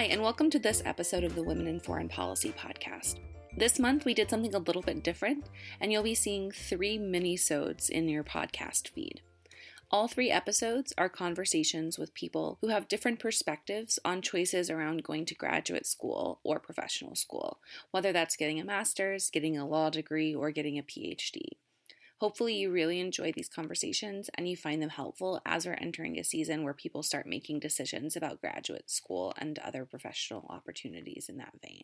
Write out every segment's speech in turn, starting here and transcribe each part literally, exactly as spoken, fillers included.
Hi, and welcome to this episode of the Women in Foreign Policy podcast. This month, we did something a little bit different, and you'll be seeing three mini-sodes in your podcast feed. All three episodes are conversations with people who have different perspectives on choices around going to graduate school or professional school, whether that's getting a master's, getting a law degree, or getting a P H D. Hopefully you really enjoy these conversations and you find them helpful as we're entering a season where people start making decisions about graduate school and other professional opportunities in that vein.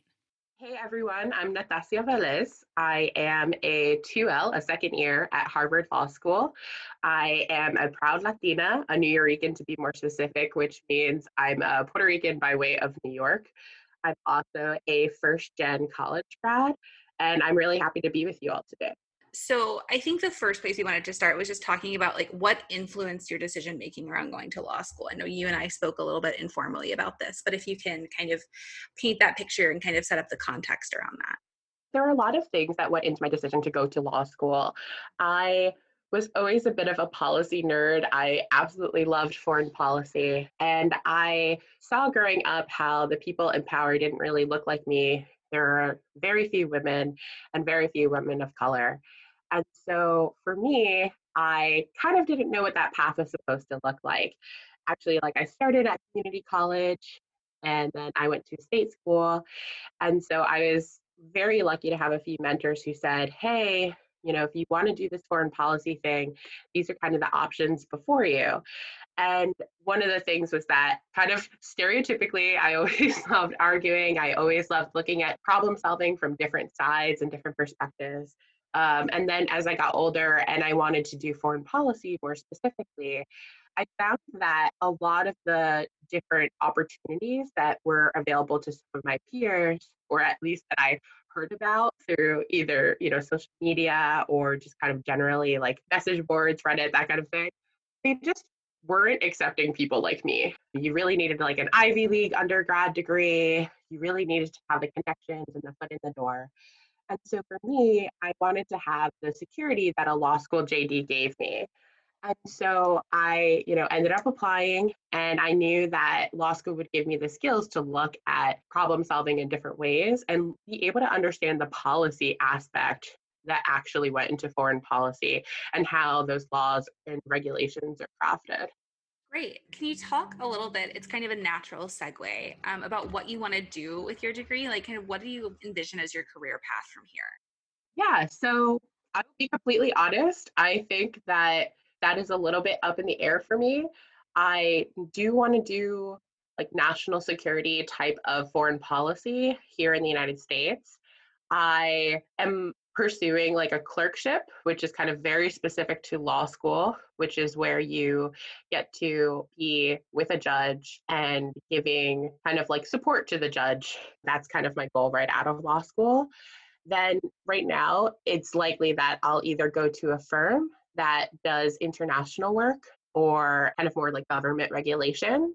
Hey everyone, I'm Natasia Velez. I am a two L, a second year at Harvard Law School. I am a proud Latina, a New Yorican to be more specific, which means I'm a Puerto Rican by way of New York. I'm also a first-gen college grad, and I'm really happy to be with you all today. So I think the first place we wanted to start was just talking about like what influenced your decision making around going to law school. I know you and I spoke a little bit informally about this, but if you can kind of paint that picture and kind of set up the context around that. There are a lot of things that went into my decision to go to law school. I was always a bit of a policy nerd. I absolutely loved foreign policy. And I saw growing up how the people in power didn't really look like me. There are very few women and very few women of color. And so for me, I kind of didn't know what that path was supposed to look like. Actually, like I started at community college and then I went to state school. And so I was very lucky to have a few mentors who said, hey, you know, if you want to do this foreign policy thing, these are kind of the options before you. And one of the things was that kind of stereotypically, I always loved arguing. I always loved looking at problem solving from different sides and different perspectives. Um, and then as I got older and I wanted to do foreign policy more specifically, I found that a lot of the different opportunities that were available to some of my peers, or at least that I heard about through either, you know, social media or just kind of generally like message boards, Reddit, that kind of thing, they just weren't accepting people like me. You really needed like an Ivy League undergrad degree. You really needed to have the connections and the foot in the door. And so for me, I wanted to have the security that a law school J D gave me. And so I, you know, ended up applying, and I knew that law school would give me the skills to look at problem solving in different ways and be able to understand the policy aspect that actually went into foreign policy and how those laws and regulations are crafted. Great. Can you talk a little bit, it's kind of a natural segue, um, about what you want to do with your degree? Like, kind of what do you envision as your career path from here? Yeah, so I'll be completely honest. I think that that is a little bit up in the air for me. I do want to do like national security type of foreign policy here in the United States. I am pursuing like a clerkship, which is kind of very specific to law school, which is where you get to be with a judge and giving kind of like support to the judge. That's kind of my goal right out of law school. Then right now, it's likely that I'll either go to a firm that does international work or kind of more like government regulation,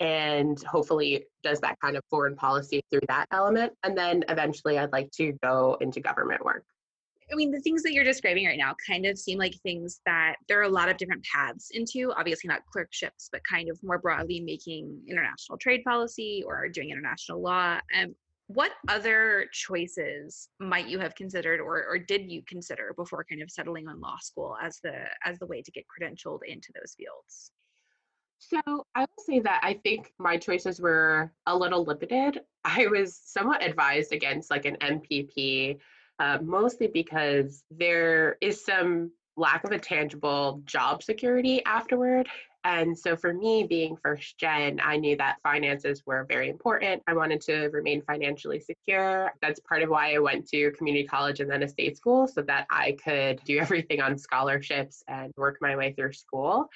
and hopefully does that kind of foreign policy through that element. And then eventually I'd like to go into government work. I mean, the things that you're describing right now kind of seem like things that there are a lot of different paths into, obviously not clerkships, but kind of more broadly making international trade policy or doing international law. Um, what other choices might you have considered or, or did you consider before kind of settling on law school as the as the way to get credentialed into those fields? So I will say that I think my choices were a little limited. I was somewhat advised against like an M P P, uh, mostly because there is some lack of a tangible job security afterward. And so for me, being first gen, I knew that finances were very important. I wanted to remain financially secure. That's part of why I went to community college and then a state school, so that I could do everything on scholarships and work my way through school.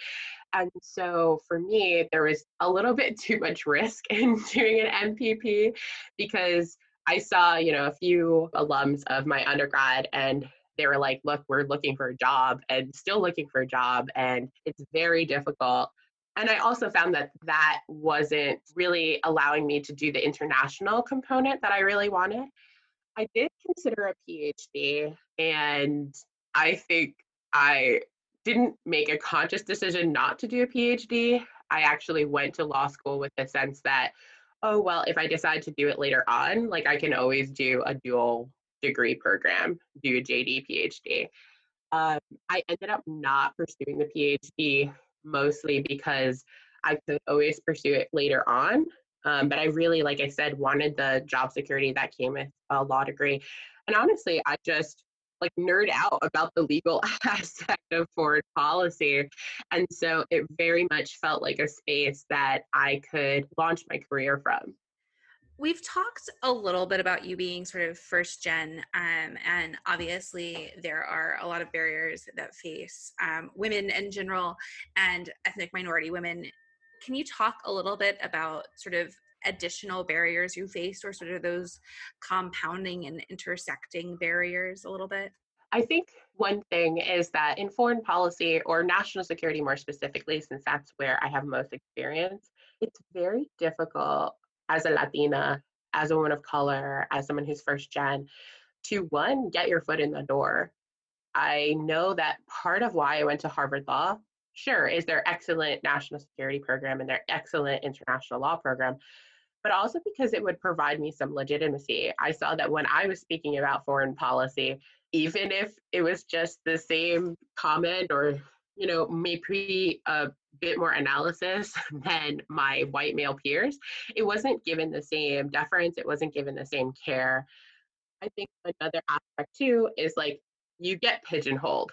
And so for me, there was a little bit too much risk in doing an M P P because I saw, you know, a few alums of my undergrad, and they were like, look, we're looking for a job and still looking for a job, and it's very difficult. And I also found that that wasn't really allowing me to do the international component that I really wanted. I did consider a P H D, and I think I didn't make a conscious decision not to do a P H D. I actually went to law school with the sense that oh, well, if I decide to do it later on, like I can always do a dual degree program, do a J D, PhD. Um, I ended up not pursuing the PhD mostly because I could always pursue it later on. Um, but I really, like I said, wanted the job security that came with a law degree. And honestly, I just like nerd out about the legal aspect of foreign policy. And so it very much felt like a space that I could launch my career from. We've talked a little bit about you being sort of first gen, um, and obviously there are a lot of barriers that face um, women in general and ethnic minority women. Can you talk a little bit about sort of additional barriers you faced, or sort of those compounding and intersecting barriers a little bit? I think one thing is that in foreign policy, or national security more specifically, since that's where I have most experience, it's very difficult as a Latina, as a woman of color, as someone who's first gen, to one, get your foot in the door. I know that part of why I went to Harvard Law, sure, is their excellent national security program and their excellent international law program, but also because it would provide me some legitimacy. I saw that when I was speaking about foreign policy, even if it was just the same comment or, you know, maybe a bit more analysis than my white male peers, it wasn't given the same deference. It wasn't given the same care. I think another aspect too is like you get pigeonholed.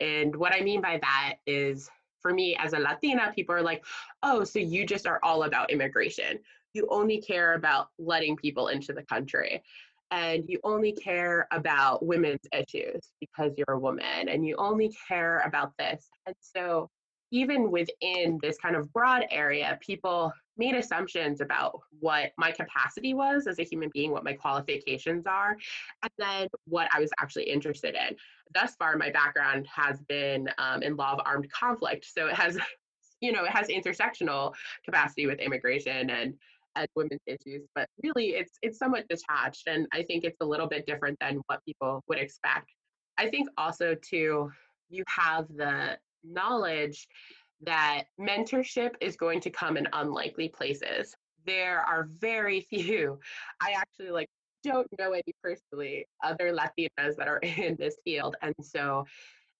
And what I mean by that is, for me as a Latina, people are like, oh, so you just are all about immigration. You only care about letting people into the country. And you only care about women's issues because you're a woman. And you only care about this. And so even within this kind of broad area, people made assumptions about what my capacity was as a human being, what my qualifications are, and then what I was actually interested in. Thus far, my background has been um, in law of armed conflict. So it has, you know, it has intersectional capacity with immigration and, and women's issues, but really it's, it's somewhat detached. And I think it's a little bit different than what people would expect. I think also too, you have the knowledge that mentorship is going to come in unlikely places. There are very few. I actually like don't know any personally other Latinas that are in this field. And so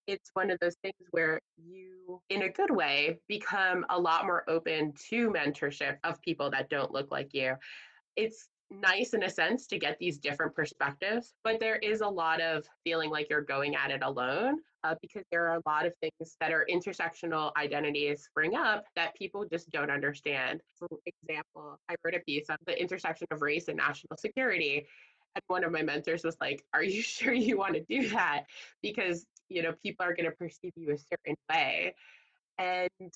it's one of those things where you, in a good way, become a lot more open to mentorship of people that don't look like you. It's nice in a sense to get these different perspectives, but there is a lot of feeling like you're going at it alone uh, because there are a lot of things that are intersectional identities spring up that people just don't understand. For example, I wrote a piece on the intersection of race and national security, and one of my mentors was like, are you sure you want to do that? Because, you know, people are going to perceive you a certain way. And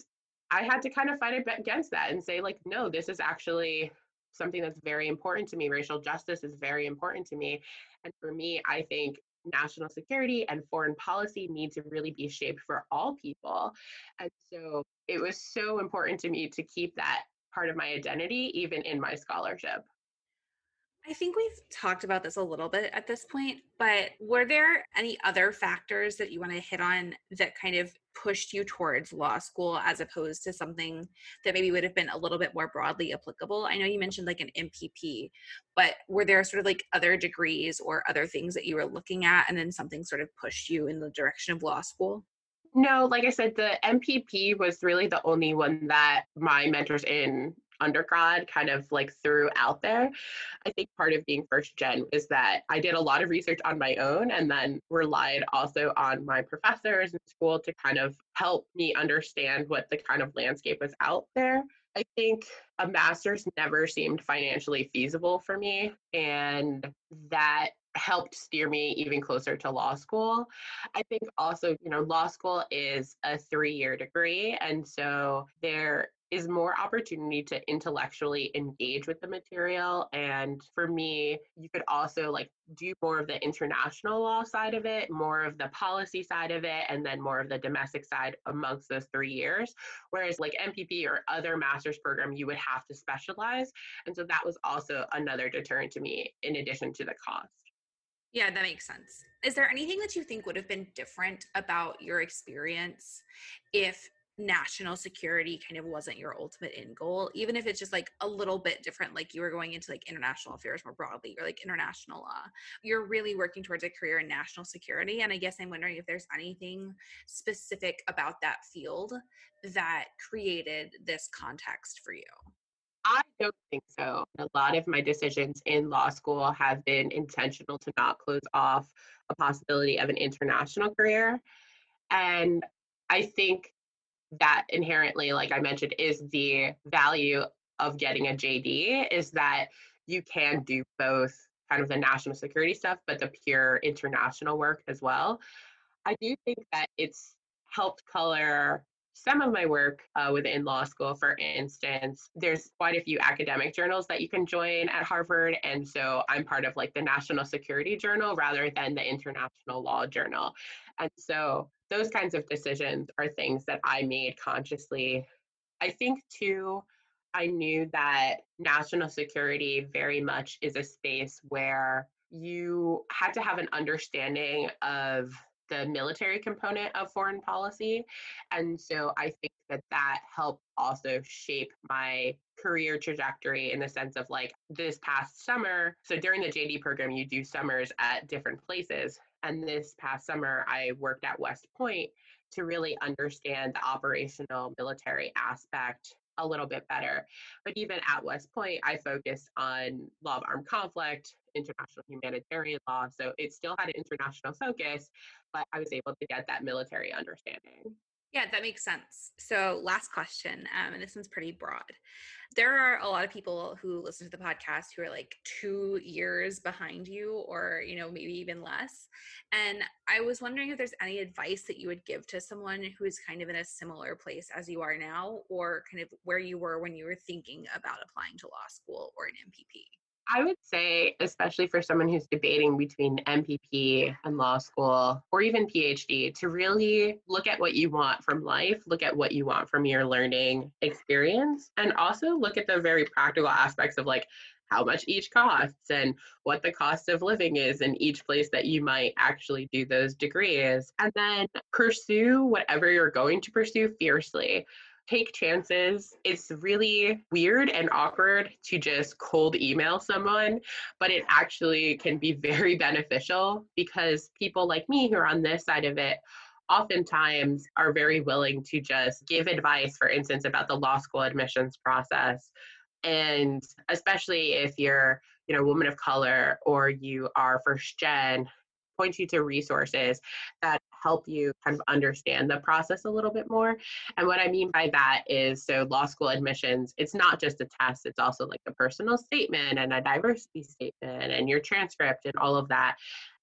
I had to kind of fight against that and say, like, no, this is actually something that's very important to me. Racial justice is very important to me. And for me, I think national security and foreign policy need to really be shaped for all people. And so it was so important to me to keep that part of my identity, even in my scholarship. I think we've talked about this a little bit at this point, but were there any other factors that you want to hit on that kind of pushed you towards law school as opposed to something that maybe would have been a little bit more broadly applicable? I know you mentioned like an M P P, but were there sort of like other degrees or other things that you were looking at and then something sort of pushed you in the direction of law school? No, like I said, the M P P was really the only one that my mentors in undergrad kind of like threw out there. I think part of being first gen is that I did a lot of research on my own and then relied also on my professors in school to kind of help me understand what the kind of landscape was out there. I think a master's never seemed financially feasible for me, and that helped steer me even closer to law school. I think also, you know, law school is a three-year degree, and so there is more opportunity to intellectually engage with the material. And for me, you could also like do more of the international law side of it, more of the policy side of it, and then more of the domestic side amongst those three years. Whereas like M P P or other master's program, you would have to specialize. And so that was also another deterrent to me in addition to the cost. Yeah, that makes sense. Is there anything that you think would have been different about your experience if national security kind of wasn't your ultimate end goal, even if it's just like a little bit different, like you were going into like international affairs more broadly or like international law, you're really working towards a career in national security. And I guess I'm wondering if there's anything specific about that field that created this context for you. I don't think so. A lot of my decisions in law school have been intentional to not close off a possibility of an international career. And I think that inherently, like I mentioned, is the value of getting a J D, is that you can do both kind of the national security stuff, but the pure international work as well. I do think that it's helped color some of my work uh, within law school. For instance, there's quite a few academic journals that you can join at Harvard. And so I'm part of like the National Security Journal rather than the International Law Journal. And so those kinds of decisions are things that I made consciously. I think too, I knew that national security very much is a space where you had to have an understanding of the military component of foreign policy. And so I think that that helped also shape my career trajectory in the sense of like this past summer. So during the J D program, you do summers at different places. And this past summer, I worked at West Point to really understand the operational military aspect a little bit better. But even at West Point, I focused on law of armed conflict, international humanitarian law. So it still had an international focus, but I was able to get that military understanding. Yeah, that makes sense. So last question, um, and this one's pretty broad. There are a lot of people who listen to the podcast who are like two years behind you or, you know, maybe even less. And I was wondering if there's any advice that you would give to someone who is kind of in a similar place as you are now, or kind of where you were when you were thinking about applying to law school or an M P P. I would say, especially for someone who's debating between M P P and law school or even PhD, to really look at what you want from life, look at what you want from your learning experience, and also look at the very practical aspects of like how much each costs and what the cost of living is in each place that you might actually do those degrees. And then pursue whatever you're going to pursue fiercely. Take chances. It's really weird and awkward to just cold email someone, but it actually can be very beneficial because people like me who are on this side of it oftentimes are very willing to just give advice, for instance, about the law school admissions process. And especially if you're, you know, a woman of color or you are first gen, point you to resources that help you kind of understand the process a little bit more. And what I mean by that is, so law school admissions, it's not just a test, it's also like a personal statement and a diversity statement and your transcript and all of that.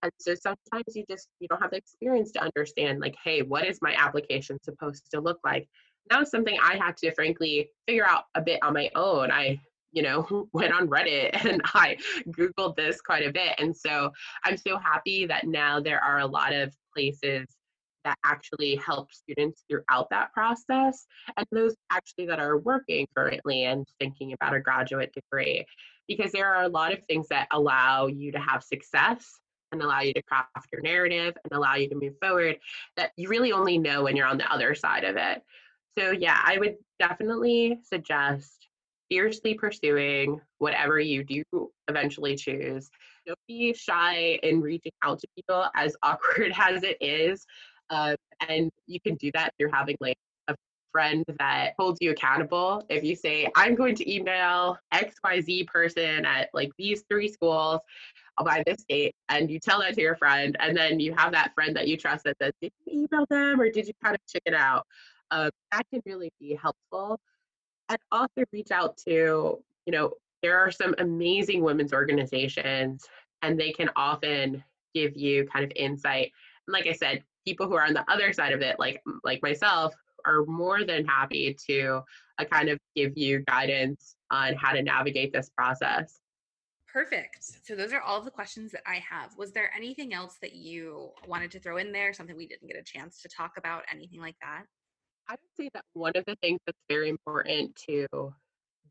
And so sometimes you just, you don't have the experience to understand like, hey, what is my application supposed to look like? That was something I had to frankly figure out a bit on my own. I you know, went on Reddit and I Googled this quite a bit. And so I'm so happy that now there are a lot of places that actually help students throughout that process, and those actually that are working currently and thinking about a graduate degree, because there are a lot of things that allow you to have success and allow you to craft your narrative and allow you to move forward that you really only know when you're on the other side of it. So yeah, I would definitely suggest fiercely pursuing whatever you do eventually choose. Don't be shy in reaching out to people, as awkward as it is. Um, and you can do that through having like a friend that holds you accountable. If you say, I'm going to email X Y Z person at like these three schools by this date, and you tell that to your friend, and then you have that friend that you trust that says, did you email them or did you kind of check it out? Um, that can really be helpful. And also reach out to, you know, there are some amazing women's organizations, and they can often give you kind of insight. And like I said, people who are on the other side of it, like like myself, are more than happy to uh, kind of give you guidance on how to navigate this process. Perfect. So those are all the questions that I have. Was there anything else that you wanted to throw in there, something we didn't get a chance to talk about, anything like that? I would say that one of the things that's very important to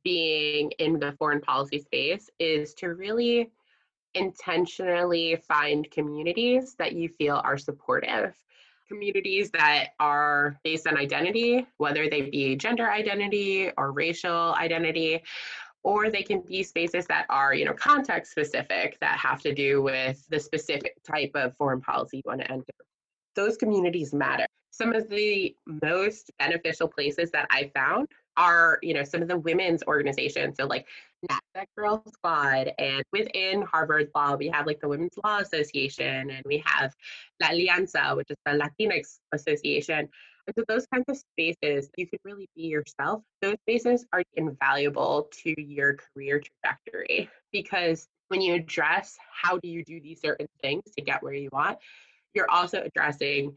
being in the foreign policy space is to really intentionally find communities that you feel are supportive. communities that are based on identity, whether they be gender identity or racial identity, or they can be spaces that are, you know, context specific, that have to do with the specific type of foreign policy you want to enter. Those communities matter. Some of the most beneficial places that I found are, you know, some of the women's organizations. So like NASDAQ Girl Squad, and within Harvard Law, we have like the Women's Law Association, and we have La Alianza, which is the Latinx Association. And so those kinds of spaces, you could really be yourself. Those spaces are invaluable to your career trajectory, because when you address how do you do these certain things to get where you want, you're also addressing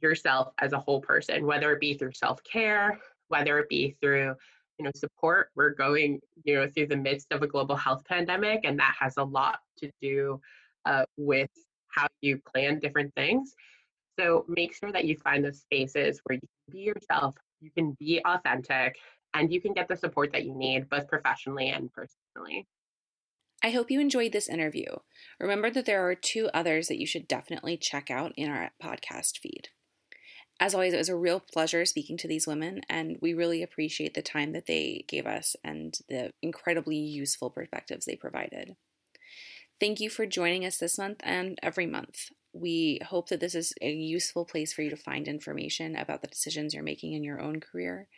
yourself as a whole person, whether it be through self-care, whether it be through, you know, support. We're going, you know, through the midst of a global health pandemic, and that has a lot to do uh, with how you plan different things. So make sure that you find those spaces where you can be yourself, you can be authentic, and you can get the support that you need, both professionally and personally. I hope you enjoyed this interview. Remember that there are two others that you should definitely check out in our podcast feed. As always, it was a real pleasure speaking to these women, and we really appreciate the time that they gave us and the incredibly useful perspectives they provided. Thank you for joining us this month and every month. We hope that this is a useful place for you to find information about the decisions you're making in your own career,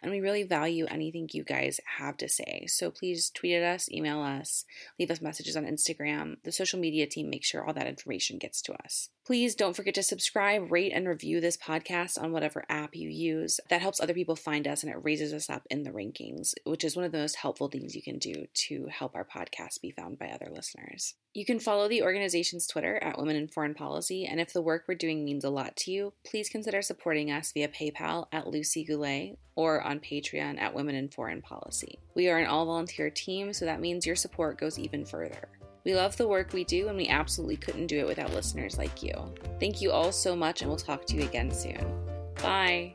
and we really value anything you guys have to say. So please tweet at us, email us, leave us messages on Instagram. The social media team makes sure all that information gets to us. Please don't forget to subscribe, rate, and review this podcast on whatever app you use. That helps other people find us, and it raises us up in the rankings, which is one of the most helpful things you can do to help our podcast be found by other listeners. You can follow the organization's Twitter at Women in Foreign Policy, and if the work we're doing means a lot to you, please consider supporting us via PayPal at Lucy Goulet or on Patreon at Women in Foreign Policy. We are an all-volunteer team, so that means your support goes even further. We love the work we do, and we absolutely couldn't do it without listeners like you. Thank you all so much, and we'll talk to you again soon. Bye!